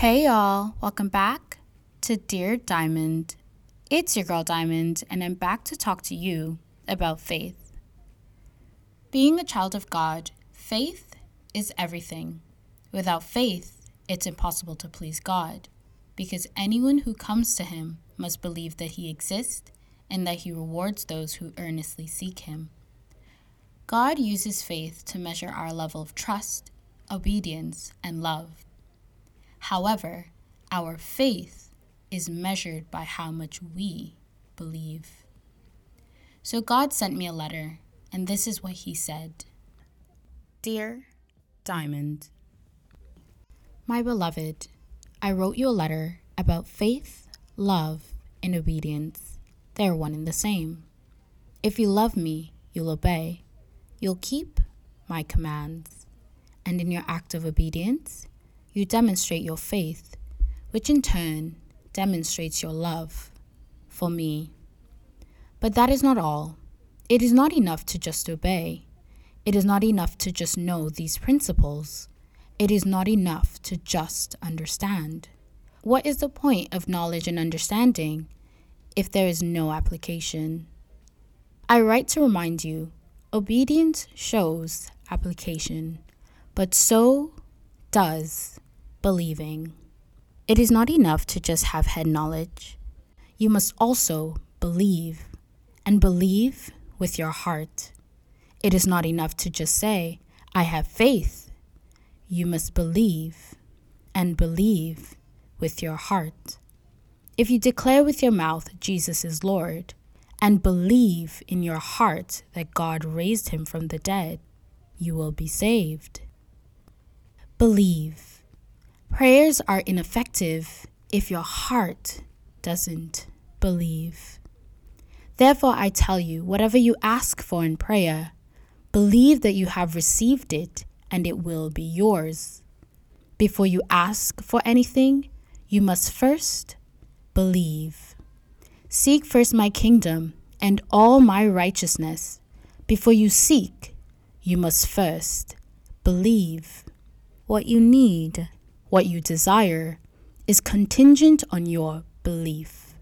Hey y'all, welcome back to Dear Diamond. It's your girl Diamond, and I'm back to talk to you about faith. Being a child of God, faith is everything. Without faith, it's impossible to please God, because anyone who comes to Him must believe that He exists and that He rewards those who earnestly seek Him. God uses faith to measure our level of trust, obedience, and love. However, our faith is measured by how much we believe. So God sent me a letter, and this is what He said. Dear Diamond, my beloved, I wrote you a letter about faith, love, and obedience. They are one and the same. If you love me, you'll obey. You'll keep my commands. And in your act of obedience, you demonstrate your faith, which in turn demonstrates your love for me. But that is not all. It is not enough to just obey. It is not enough to just know these principles. It is not enough to just understand. What is the point of knowledge and understanding if there is no application? I write to remind you, obedience shows application, but so does believing. It is not enough to just have head knowledge. You must also believe, and believe with your heart. It is not enough to just say, I have faith. You must believe, and believe with your heart. If you declare with your mouth Jesus is Lord, and believe in your heart that God raised Him from the dead, you will be saved. Believe. Prayers are ineffective if your heart doesn't believe. Therefore, I tell you, whatever you ask for in prayer, believe that you have received it and it will be yours. Before you ask for anything, you must first believe. Seek first my kingdom and all my righteousness. Before you seek, you must first believe. What you need, what you desire, is contingent on your belief.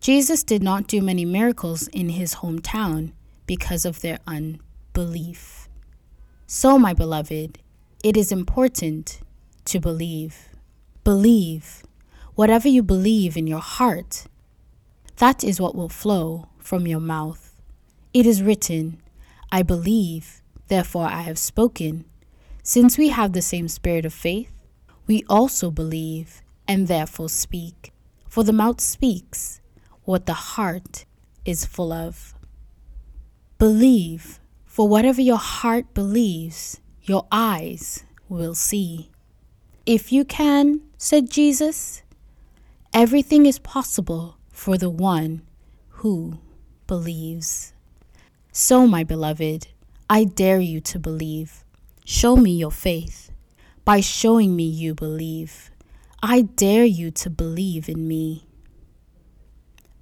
Jesus did not do many miracles in His hometown because of their unbelief. So, my beloved, it is important to believe. Believe. Whatever you believe in your heart, that is what will flow from your mouth. It is written, I believe, therefore I have spoken. Since we have the same spirit of faith, we also believe and therefore speak. For the mouth speaks what the heart is full of. Believe, for whatever your heart believes, your eyes will see. If you can, said Jesus, everything is possible for the one who believes. So, my beloved, I dare you to believe. Show me your faith. By showing me you believe, I dare you to believe in me.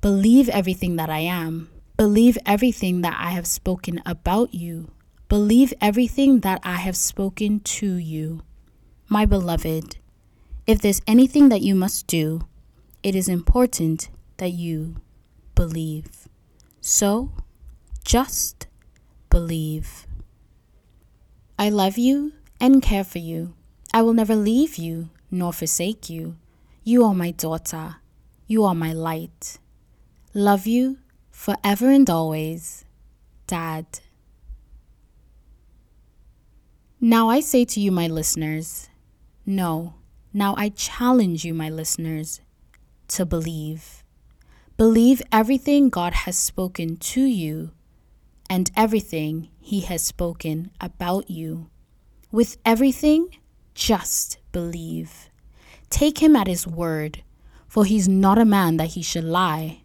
Believe everything that I am. Believe everything that I have spoken about you. Believe everything that I have spoken to you. My beloved, if there's anything that you must do, it is important that you believe. So, just believe. I love you and care for you. I will never leave you nor forsake you. You are my daughter. You are my light. Love you forever and always, Dad. Now I say to you, my listeners, no, now I challenge you, my listeners, to believe. Believe everything God has spoken to you and everything He has spoken about you. With everything, just believe. Take Him at His word, for He's not a man that He should lie,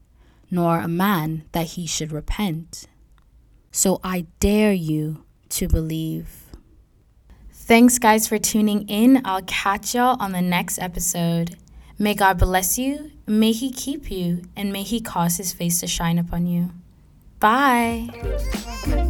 nor a man that He should repent. So I dare you to believe. Thanks, guys, for tuning in. I'll catch y'all on the next episode. May God bless you, may He keep you, and may He cause His face to shine upon you. Bye.